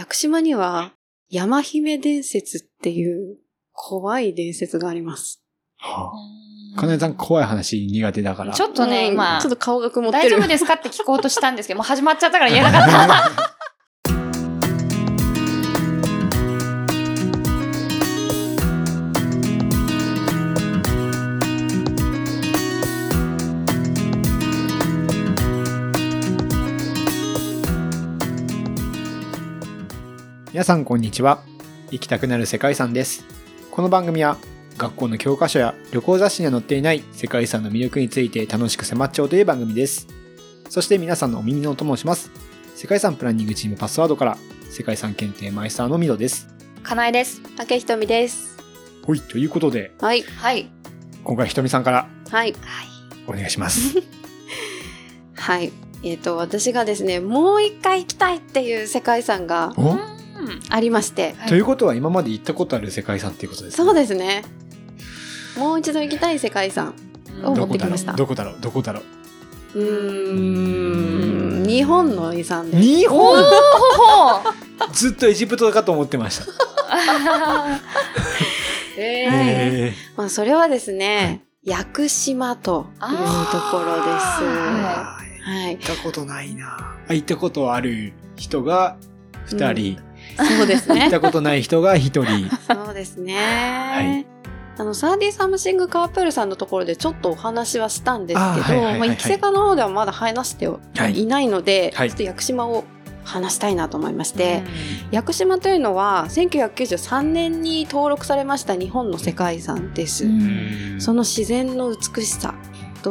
屋久島には山姫伝説っていう怖い伝説があります。はあ、かなえさん怖い話苦手だから。ちょっとね、今、ちょっと顔が曇ってる。大丈夫ですかって聞こうとしたんですけど、もう始まっちゃったから言えなかった。皆さんこんにちは。行きたくなる世界遺産です。この番組は学校の教科書や旅行雑誌には載っていない世界遺産の魅力について楽しく迫っちゃおうという番組です。そして皆さんのお耳のお供をします。世界遺産プランニングチームパスワードから世界遺産検定マイスターのミドです。かなえです。あけひとみです。はい、ということで、はい、今回ひとみさんからお願いします。はい、私がですね、もう一回行きたいっていう世界遺産がありまして、はい、ということは今まで行ったことある世界遺産っていうことですね。そうですね。もう一度行きたい世界遺産を持ってきました。どこだろう。日本の遺産です。日本。ずっとエジプトかと思ってました。まあそれはですね、屋久島というところです。はい。行ったことないな。行ったことある人が2人。そうですね。行ったことない人が一人。そうですね。はい。サーディーサムシングカープールさんのところでちょっとお話はしたんですけど、行きせかの方ではまだ話していないので、ちょっと屋久島を話したいなと思いまして、屋久島というのは1993年に登録されました日本の世界遺産です。その自然の美しさ、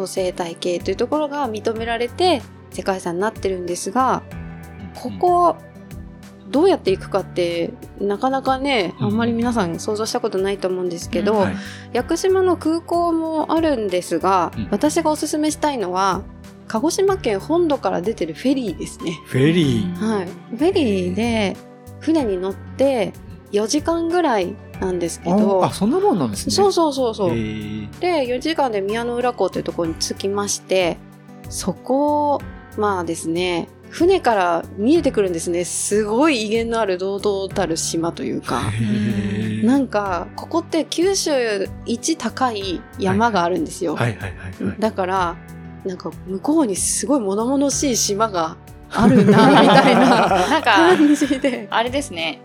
生態系というところが認められて世界遺産になってるんですが、ここどうやって行くかってなかなかね、あんまり皆さん想像したことないと思うんですけど、屋久島の空港もあるんですが、私がおすすめしたいのは鹿児島県本土から出てるフェリーですね。フェリーで船に乗って4時間ぐらいなんですけど。あ、そんなもんなんですね。そう。で4時間で宮之浦港というところに着きまして、そこをまあですね、船から見えてくるんですね。すごい威厳のある堂々たる島というか、なんかここって九州一高い山があるんですよ。だからなんか向こうにすごい物々しい島があるなみたいな感じで、なんかあれですね、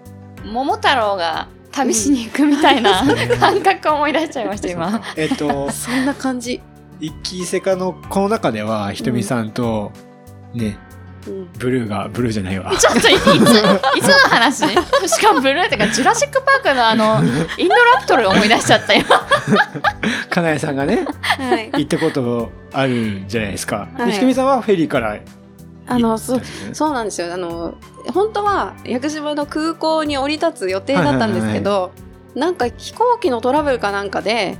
桃太郎が旅しに行くみたいな感覚を思い出しちゃいました今。そんな感じ。行きせかのこの中ではひとみさんとね、ブルーじゃないわ。ちょっといつの話。しかもブルーってかジュラシックパークのインドラプトルを思い出しちゃったよ。かなえさんがね、行ったことあるじゃないですか。ひとみさんはフェリーからそうなんですよ。本当は屋久島の空港に降り立つ予定だったんですけど、なんか飛行機のトラブルかなんかで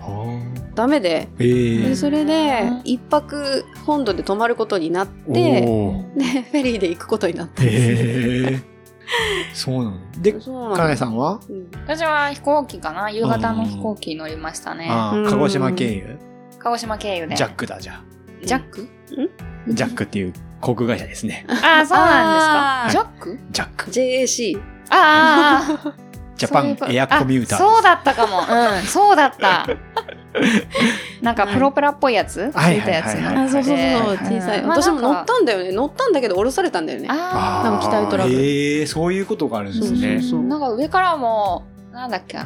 ダメで、それで一泊本土で泊まることになって、でフェリーで行くことになったんです。そうなの。で、かなえさんは？私は飛行機かな。夕方の飛行機乗りましたね。鹿児島経由。鹿児島経由で。JACだ。じゃあ。JAC？JACっていう航空会社ですね。あ、そうなんですか。JAC？JAC。JAC。ああ。ジャパンエアコミューター。そうだったかも。そうだった。なんかプロペラっぽいやつついたやつなんかで、小さい。私も乗ったんだよね。乗ったんだけど降ろされたんだよね。なんか機体トラブル。そういうことがあるんですね。なんか上からもなんだっけ、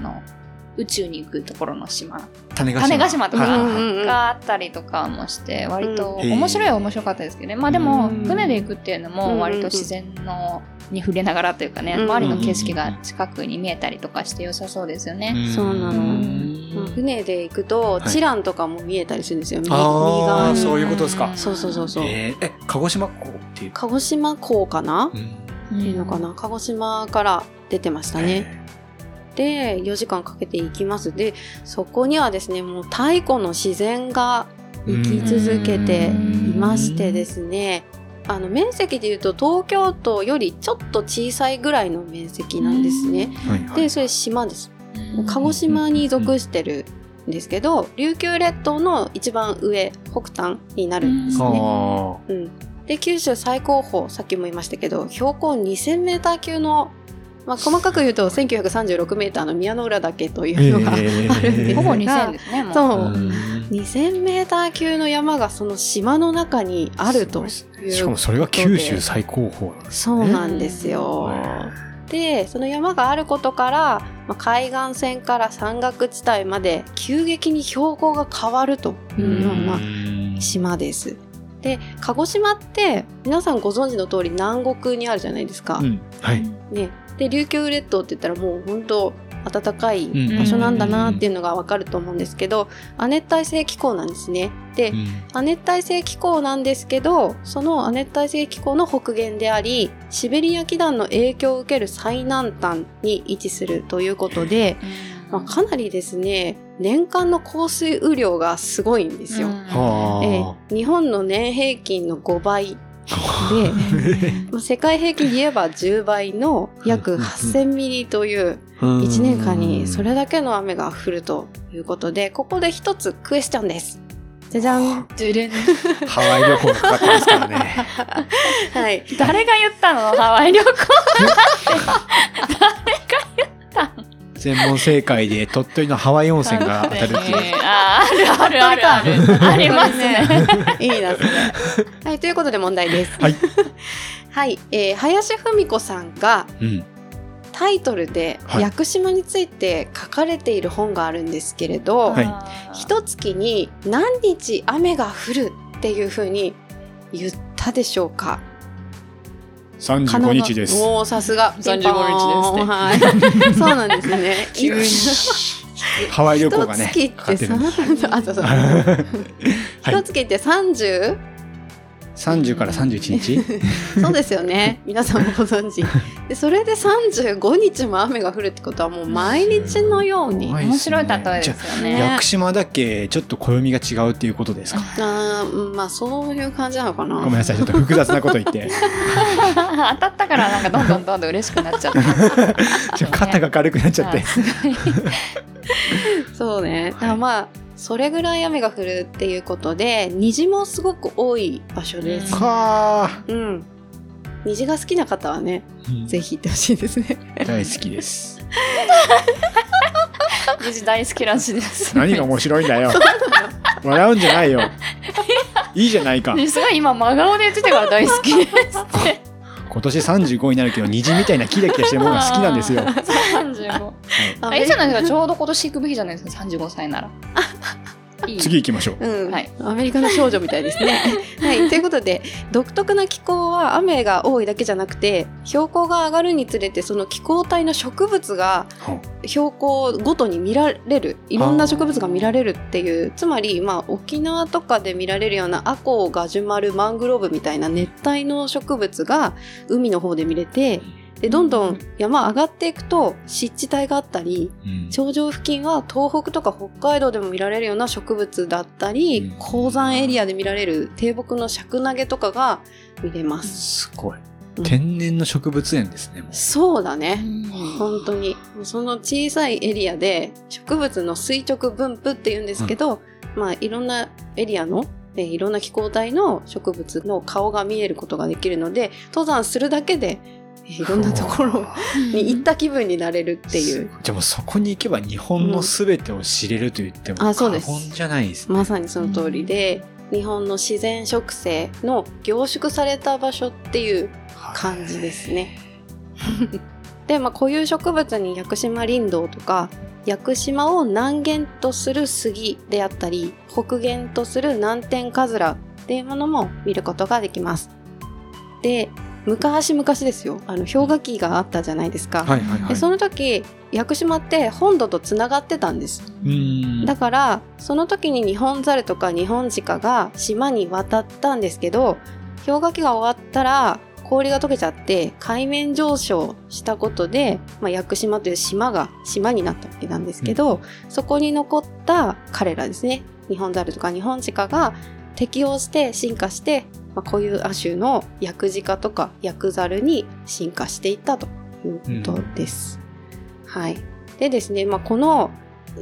宇宙に行くところの島、種子島とかがあったりとかもして、割と面白かったですけどね。まあでも船で行くっていうのも割と自然のに触れながらというかね、周りの景色が近くに見えたりとかして良さそうですよね。そうなの。船で行くとチランとかも見えたりするんですよ。ああ、そういうことですか。そう。鹿児島港かなっていうのかな。鹿児島から出てましたね。で4時間かけて行きます。でそこにはですね、もう太古の自然が生き続けていましてですね、面積でいうと東京都よりちょっと小さいぐらいの面積なんですね。でそれ島です。鹿児島に属してるんですけど、琉球列島の一番上、北端になるんですね。で九州最高峰、さっきも言いましたけど、標高 2000m 級のまあ、細かく言うと 1936m の宮之浦岳というのがあるんですが、ほぼ2000ですね。もうそう、2000m 級の山がその島の中にあるということで、しかもそれが九州最高峰なんですね。そうなんですよ。でその山があることから、まあ、海岸線から山岳地帯まで急激に標高が変わるというような島です。で鹿児島って皆さんご存知の通り南国にあるじゃないですか、ね、で琉球列島って言ったらもう本当暖かい場所なんだなっていうのが分かると思うんですけど、亜熱帯性気候なんですね。で、亜熱帯性気候なんですけど、その亜熱帯性気候の北限であり、シベリア気団の影響を受ける最南端に位置するということで、まあ、かなりですね年間の降水雨量がすごいんですよ。日本の年平均の5倍で世界平均で言えば10倍の約8000ミリという1年間にそれだけの雨が降るということで、ここで一つクエスチョンです。じゃじゃん。ハワイ旅行かかってますからね、はい、誰が言ったのハワイ旅行誰が言ったの。専門正解で鳥取のハワイ温泉が当たるっていうあるありますねいいなそれ、はい、ということで問題です、はいはい、林文子さんが、タイトルで屋久島について書かれている本があるんですけれど、一月に何日雨が降るっていうふうに言ったでしょうか。35日です。おー、さすが35日ですね、はい、そうなんですね急にハワイ旅行がね1月って1月って 30から31日そうですよね、皆さんもご存知で、それで35日も雨が降るってことはもう毎日のように、面白い例えですよね。屋久島だけちょっと暦が違うっていうことですか。あ、まあそういう感じなのかな。ごめんなさい、ちょっと複雑なこと言って当たったからなんかどんどん嬉しくなっちゃった肩が軽くなっちゃってそうね、だからまあそれぐらい雨が降るっていうことで、虹もすごく多い場所です。虹が好きな方はね、ぜひ行ってほしいですね。大好きです。虹大好きらしいです。何が面白いんだよ。笑うんじゃないよ。いいじゃないか。すごい今真顔で言ってたから大好きですって。今年35になるけど虹みたいなキラキラしてるものが好きなんですよ。35。いいじゃないですか。ちょうど今年行くべきじゃないですか。35歳なら。次行きましょう、はい、アメリカの少女みたいですね、はい、ということで独特な気候は雨が多いだけじゃなくて、標高が上がるにつれてその気候帯の植物が標高ごとに見られる、いろんな植物が見られるっていう、つまり、まあ、沖縄とかで見られるようなアコウガジュマルマングローブみたいな熱帯の植物が海の方で見れて、でどんどん山上がっていくと湿地帯があったり、頂上付近は東北とか北海道でも見られるような植物だったり、高山エリアで見られる低木のシャクナゲとかが見れます。すごい天然の植物園ですね、もう。そうだね、本当にその小さいエリアで植物の垂直分布っていうんですけど、まあ、いろんなエリアのいろんな気候帯の植物の顔が見えることができるので、登山するだけでいろんなところに行った気分になれるっていう。じゃあもうそこに行けば日本の全てを知れると言っても過言じゃないですね。まさにその通りで、日本の自然植生の凝縮された場所っていう感じですねで、まあ、固有植物に屋久島林道とか、屋久島を南限とする杉であったり、北限とする南天カズラっていうものも見ることができます。で昔々ですよ、氷河期があったじゃないですか、でその時屋久島って本土とつながってたんです。だからその時にニホンザルとかニホンジカが島に渡ったんですけど、氷河期が終わったら氷が溶けちゃって海面上昇したことで、まあ、屋久島という島が島になったわけなんですけど、そこに残った彼らですね、ニホンザルとかニホンジカが適応して進化して、まあ、こういう亜種のヤクジカとかヤクザルに進化していったということです。はい。でですね、まあ、この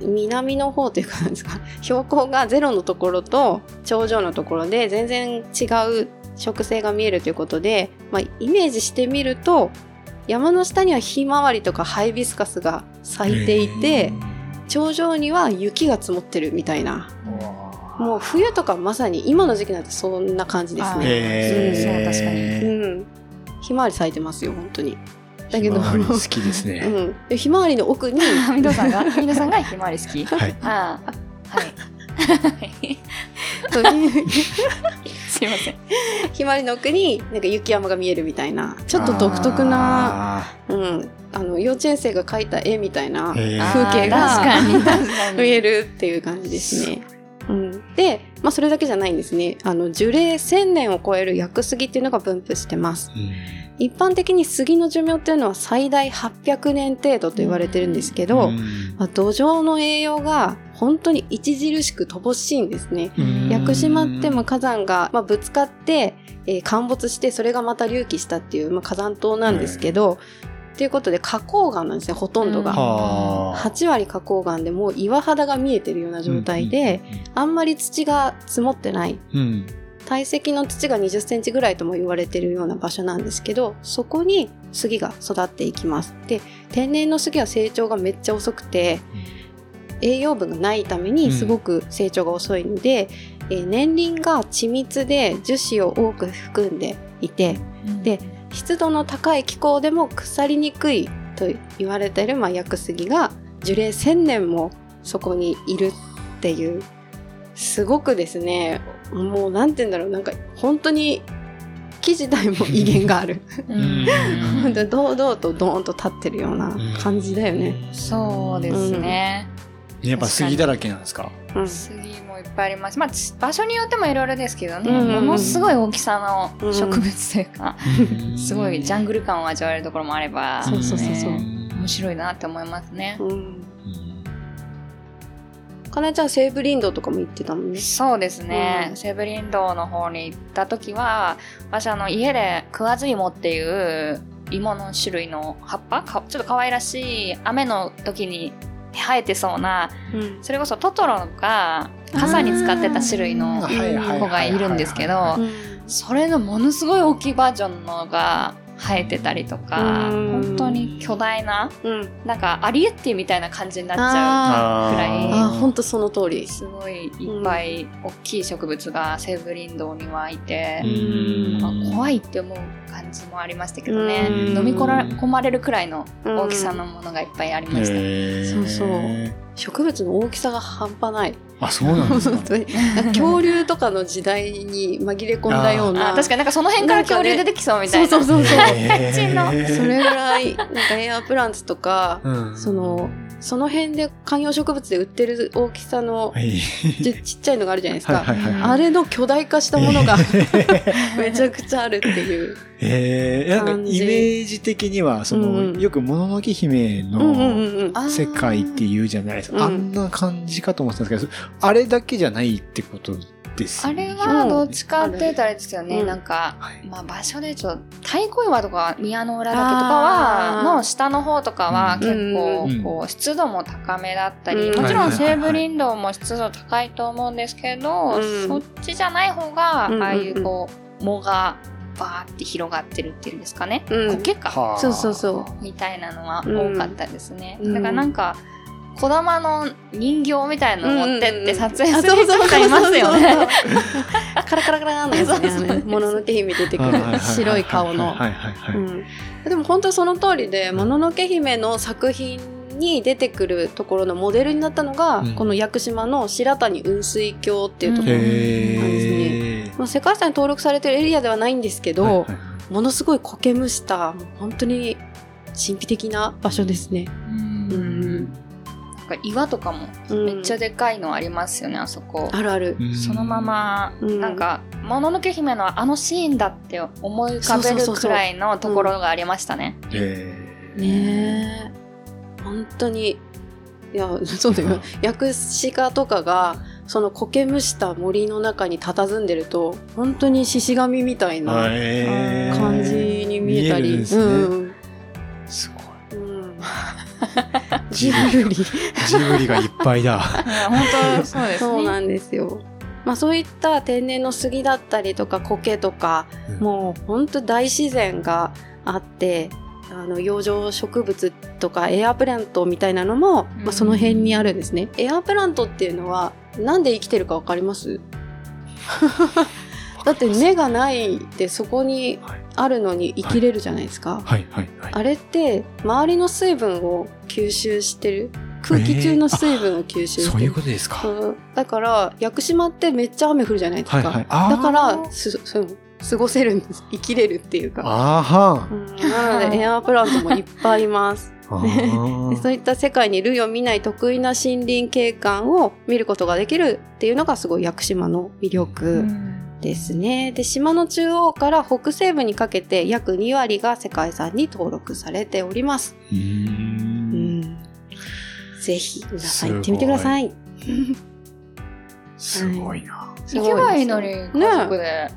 南の方というかなんですか、標高がゼロのところと頂上のところで全然違う植生が見えるということで、まあ、イメージしてみると山の下にはひまわりとかハイビスカスが咲いていて、頂上には雪が積もってるみたいな。もう冬とかまさに今の時期なんてそんな感じですね。そう確かに、ひまわり咲いてますよ本当に。だけどひまわり好きですね。ひまわりの奥に皆さんがひまわり好き。はい。ああはい。すいません。ひまわりの奥になんか雪山が見えるみたいな、ちょっと独特な、幼稚園生が描いた絵みたいな風景が見えるっていう感じですね。で、まあ、それだけじゃないんですね。樹齢1000年を超える屋久杉っていうのが分布してます。一般的に杉の寿命っていうのは最大800年程度と言われてるんですけど、土壌の栄養が本当に著しく乏しいんですね。屋久島って火山が、ぶつかって、陥没して、それがまた隆起したっていう、火山島なんですけど、ということで花崗岩なんですね、ほとんどが。8割花崗岩で、もう岩肌が見えてるような状態で、あんまり土が積もってない、堆積の土が20センチぐらいとも言われてるような場所なんですけど、そこに杉が育っていきます。で、天然の杉は成長がめっちゃ遅くて、栄養分がないためにすごく成長が遅いので、年輪が緻密で樹脂を多く含んでいて、で、湿度の高い気候でも腐りにくいと言われている、屋久杉が樹齢1000年もそこにいるっていう、すごくですね、もうなんて言うんだろう、なんか本当に木自体も威厳がある堂々とドーンと立ってるような感じだよね。そうですね、やっぱ杉だらけなんですか？杉もいっぱいあります。場所によってもいろいろですけどね、ものすごい大きさの植物というか、すごいジャングル感を味わえるところもあれば、面白いなって思いますね。かなえちゃん、西武林道とかも行ってたもんね。そうですね、西武林道の方に行った時は、私家で食わず芋っていう芋の種類の葉っぱ、ちょっと可愛らしい、雨の時に生えてそうな、それこそトトロが傘に使ってた種類の子がいるんですけど、それのものすごい大きいバージョンのが生えてたりとか、本当に巨大な、なんかアリエッティみたいな感じになっちゃうくらい、本当その通り、すごいいっぱい大きい植物が西武林道にはいて、怖いって思う感じもありましたけどね。飲み込まれるくらいの大きさのものがいっぱいありました。そうそう、植物の大きさが半端ない。あ、そうなんですか？本当に恐竜とかの時代に紛れ込んだような。確かに、なんかその辺から恐竜出てきそうみたいな。それぐらい、なんかエアープランツとか、その辺で観葉植物で売ってる大きさのちっちゃいのがあるじゃないですか。あれの巨大化したものがめちゃくちゃあるっていう感じ。イメージ的にはよくもののけ姫の世界っていうじゃないですか。あんな感じかと思ってたんですけど、あれだけじゃないってことですよね。あれはどっちかって言ったらあれですよね。なんか、場所でちょっと太鼓岩とか宮の浦岳とかの下の方とかは結構こう湿度も高めだったり、もちろん西武林道も湿度高いと思うんですけど、そっちじゃない方がああいうこう藻がバーって広がってるっていうんですかね、苔か、そうそうそうみたいなのは多かったですね。だからなんか小玉の人形みたいなの持ってって撮影する人とかいますよね。カラカラカラーのやつね、もののけ姫出てくる白い顔の。でも本当その通りで、もののけ姫の作品に出てくるところのモデルになったのが、この屋久島の白谷雲水峡っていうところなんですね。世界遺産に登録されてるエリアではないんですけど、ものすごい苔むした本当に神秘的な場所ですね。岩とかもめっちゃでかいのありますよね、あそこ。あるある。そのまま、なんかもののけ姫のあのシーンだって思い浮かべるくらいのところがありましたね。ねえ、本当に。いや、そうだよ。薬師家とかがその苔むした森の中に佇んでると、本当に獅子神みたいな感じに見えたり。すごい。ジブリがいっぱいだ。本当そうですね。そうなんですよ。そういった天然の杉だったりとか苔とか、もう本当大自然があって、さ、養生植物とかエアープラントみたいなのも、まあ、その辺にあるんですね。エアープラントっていうのはなんで生きてるかわかります？だって根がないってそこにあるのに生きれるじゃないですか、はいはいはいはい、あれって周りの水分を吸収してる、空気中の水分を吸収してる、そういうことですか、うん、だから屋久島ってめっちゃ雨降るじゃないですか、はいはい、だから過ごせるんです、生きれるっていうか、あは、うん、なのでエアープラントもいっぱいいますでそういった世界に類を見ない得意な森林景観を見ることができるっていうのがすごい屋久島の魅力ですね。で、島の中央から北西部にかけて約2割が世界遺産に登録されております。うん、ぜひ皆さん行ってみてください。すごいな、行けばいいのに家族で、ね、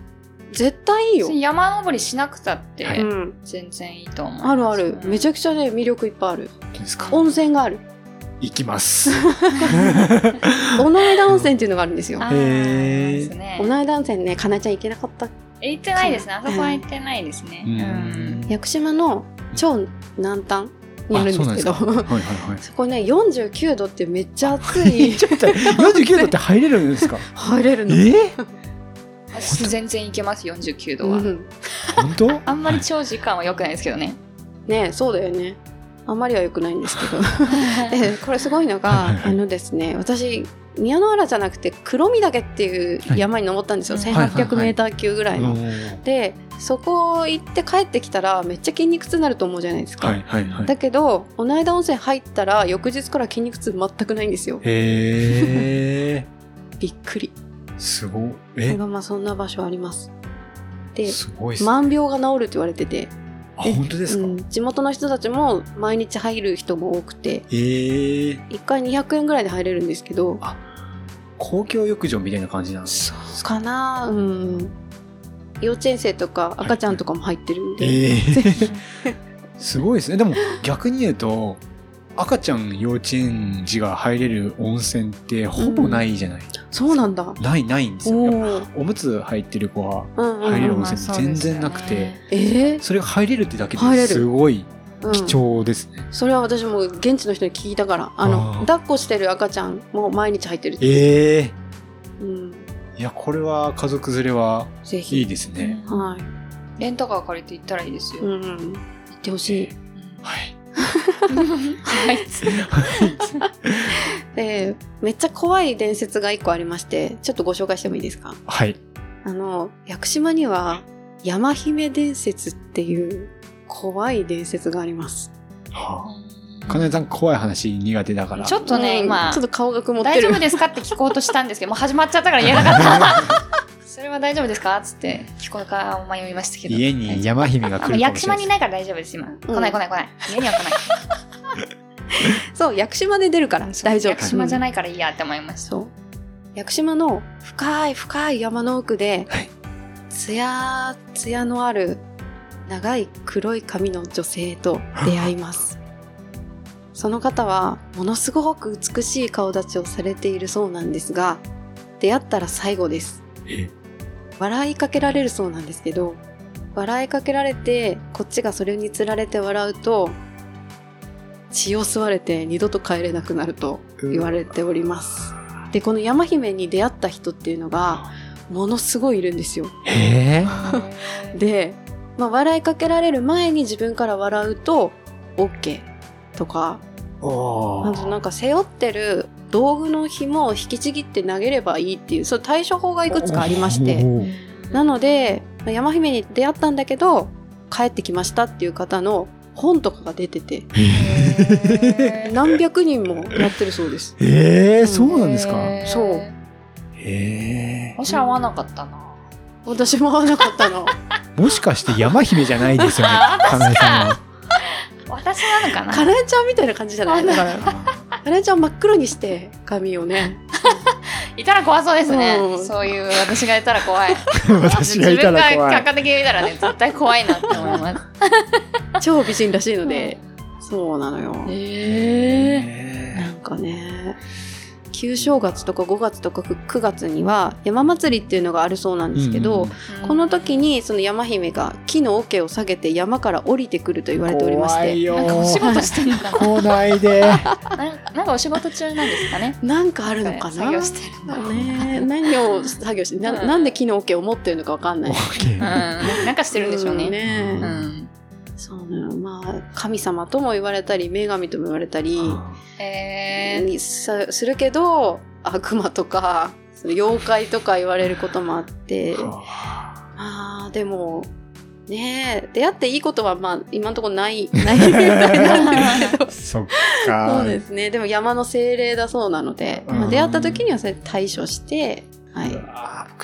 絶対いいよ。山登りしなくたって、はい、全然いいと思う、うん、あるある、めちゃくちゃね魅力いっぱいある。ですか、温泉がある。行きます尾上田温泉っていうのがあるんですよ。あ、ですね、尾上田温泉ね、かなちゃん行けなかった？行ってないですね、あそこは行ってないですね、うん、屋久島の超南端にあるんですけど、 はいはいはい、そこね49度ってめっちゃ暑いちょっと49度って入れるんですか？入れるの、私全然行けます、49度は、うん、本当あんまり長時間は良くないですけどね。ねえ、そうだよね、あんまりは良くないんですけどこれすごいのが、はいはいはい、ですね、私宮之原じゃなくて黒御岳っていう山に登ったんですよ、はい、1800メーター級ぐらいの、はいはいはい、でそこ行って帰ってきたらめっちゃ筋肉痛になると思うじゃないですか、はいはいはい、だけど尾上田温泉入ったら翌日から筋肉痛全くないんですよ。へーびっくり、すごい。まあそんな場所あります。ですごいっすね、万病が治るって言われてて、あ、本当ですか、うん、地元の人たちも毎日入る人も多くて、1回200円ぐらいで入れるんですけど、あ、公共浴場みたいな感じなんですかな、うん、幼稚園生とか赤ちゃんとかも入ってるんで、すごいですね。でも逆に言うと赤ちゃん幼稚園児が入れる温泉ってほぼないじゃない、うん、そうなんだ、ないんですよ。やっぱおむつ履いてる子は入れる温泉全然なくて、それが入れるってだけですごい貴重ですね、うん、それは私も現地の人に聞いたから、抱っこしてる赤ちゃんも毎日入ってるって、うん、いやこれは家族連れはいいですね、はい、レンタカー借りて行ったらいいですよ、うん、行ってほしい、はいはいで、めっちゃ怖い伝説が1個ありまして、ちょっとご紹介してもいいですか？はい、屋久島には山姫伝説っていう怖い伝説があります、はあ、かなえさん怖い話苦手だからちょっとね、今ちょっと顔が曇ってる。大丈夫ですかって聞こうとしたんですけどもう始まっちゃったから言えなかったそれは大丈夫ですかつって聞こえか迷いましたけど、家に山姫が来るかもしれない。屋久島にいないから大丈夫です今、うん、来ない家には来ないそう、屋久島で出るから大丈夫、屋久島じゃないからいいやって思いました。そう、屋久島の深い山の奥で、はい、艶のある長い黒い髪の女性と出会いますその方はものすごく美しい顔立ちをされているそうなんですが、出会ったら最後です。笑いかけられるそうなんですけど、笑いかけられてこっちがそれにつられて笑うと血を吸われて二度と帰れなくなると言われております、うん、でこの山姫に出会った人っていうのがものすごいいるんですよ。へーで、まあ、笑いかけられる前に自分から笑うと OK とか、あとなんか背負ってる道具の紐を引きちぎって投げればいいっていう、そう対処法がいくつかありまして、なので山姫に出会ったんだけど帰ってきましたっていう方の本とかが出てて、何百人もやってるそうです。そうなんですか。そう。私は会わなかったな。私も会わなかったな。もしかして山姫じゃないですよね。かなえさんは。私なのかな。かなえちゃんみたいな感じじゃない。だから。カナエちゃん真っ黒にして髪をねいたら怖そうですね、うん、そういう私がいたら怖い私がいたら怖い、自分が客観的に見たらね絶対怖いなって思います超美人らしいので、うん、そうなのよ。なんかね、旧正月とか5月とか9月には山祭りっていうのがあるそうなんですけど、うんうん、この時にその山姫が木の桶を下げて山から降りてくると言われておりまして、なんかお仕事してるのかな、来ないでなんかお仕事中なんですかね、なんかあるのかな、作業してるんだろうね、何を作業して なんで木の桶を持ってるのか分かんない、うん、なんかしてるんでしょうね、うんね、うん、そうなの、まあ、神様とも言われたり女神とも言われたり、するけど悪魔とかその妖怪とか言われることもあってまあでもね、出会っていいことはまあ今のところないみたいなんですけどそっか、そうですね、でも山の精霊だそうなので、まあ、出会った時にはそれ対処して、はい、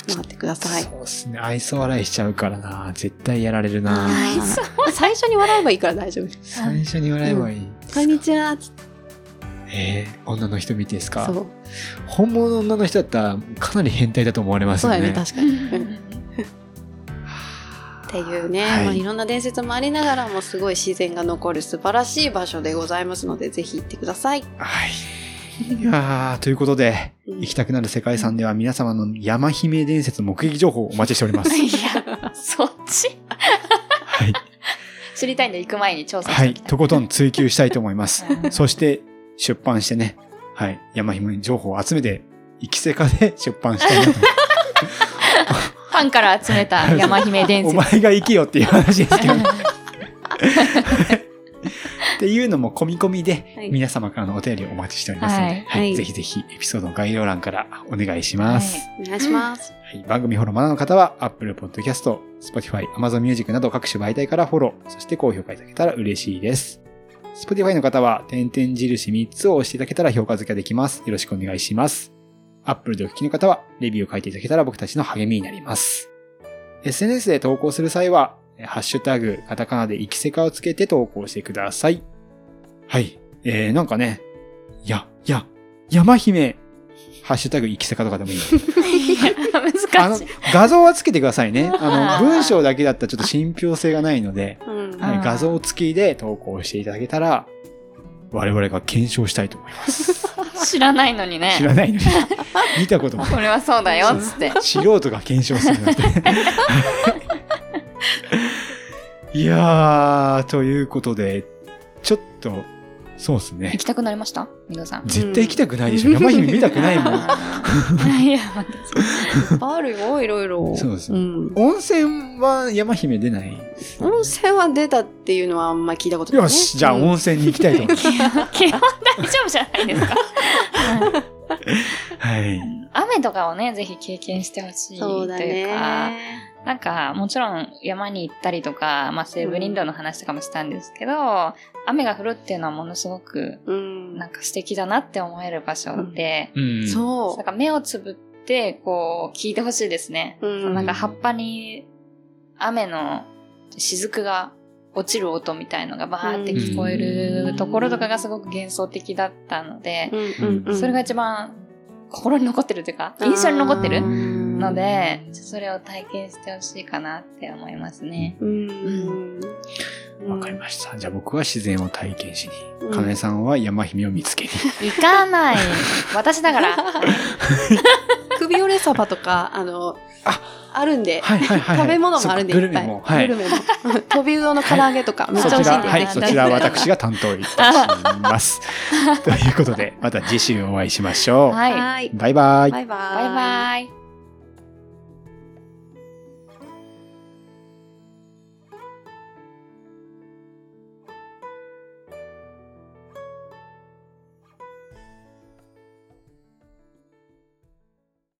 待ってください。そうですね、愛想笑いしちゃうからな、絶対やられるな最初に笑えばいいから大丈夫最初に笑えばいい、うん、こんにちは、女の人見てですか。そう、本物の女の人だったらかなり変態だと思われますよね。そうだね、確かにっていうね、はい、まあ、いろんな伝説もありながらもすごい自然が残る素晴らしい場所でございますので、ぜひ行ってください。はい、いやということで、うん、行きたくなる世界遺産では皆様の山姫伝説目撃情報をお待ちしております。いやそっち、はい、知りたいんで行く前に調査して、はい、とことん追求したいと思いますそして出版してね、はい、山姫情報を集めて生きせかで出版したいなと思いますファンから集めた山姫伝説お前が生きよっていう話ですけどっていうのも込み込みで皆様からのお便りをお待ちしておりますので、はいはい、ぜひぜひエピソードの概要欄からお願いします、はい、お願いします、はい、番組フォローまだの方は Apple Podcast、Spotify、Amazon Music など各種媒体からフォロー、そして高評価いただけたら嬉しいです。 Spotify の方は点々印3つを押していただけたら評価付けできます。よろしくお願いします。アップルでお聞きの方はレビューを書いていただけたら僕たちの励みになります。SNS で投稿する際は、ハッシュタグ、カタカナでイキセカをつけて投稿してください。はい。なんかね、山姫、ハッシュタグイキセカとかでもいい。いや、難しい。画像はつけてくださいね。文章だけだったらちょっと信憑性がないので、はい、画像付きで投稿していただけたら、我々が検証したいと思います。知らないのに見たこともこれはそうだよっつって素人が検証するなんていやーということでちょっとそうですね、行きたくなりました。皆さん絶対行きたくないでしょ、山姫見たくないもんいやいっぱいあるよ、いろいろ。そうです、うん、温泉は山姫出ない。温泉は出たっていうのはあんまり聞いたことない、ね、よし、じゃあ温泉に行きたいと思います基本大丈夫じゃないですか、はい、雨とかをねぜひ経験してほしいというか、なんかもちろん山に行ったりとか、まあ、西部林道の話とかもしたんですけど、うん、雨が降るっていうのはものすごく、うん、なんか素敵だなって思える場所で、うん、そう、なんか目をつぶってこう聞いてほしいですね、うん、なんか葉っぱに雨の雫が落ちる音みたいのがバーって聞こえるところとかがすごく幻想的だったので、うん、それが一番心に残ってるというか印象に残ってるので、それを体験してほしいかなって思いますね。わかりました。じゃあ僕は自然を体験しに、かなえさんは山姫を見つけに行かない私だから首折れそばとかあるんで、はいはいはいはい、食べ物もあるんでいっぱいグルメも飛びうどの唐揚げとかめっちゃ美味しいんで、はい、そちらは私が担当いたしますということでまた次週お会いしましょう。はい、バイバイ。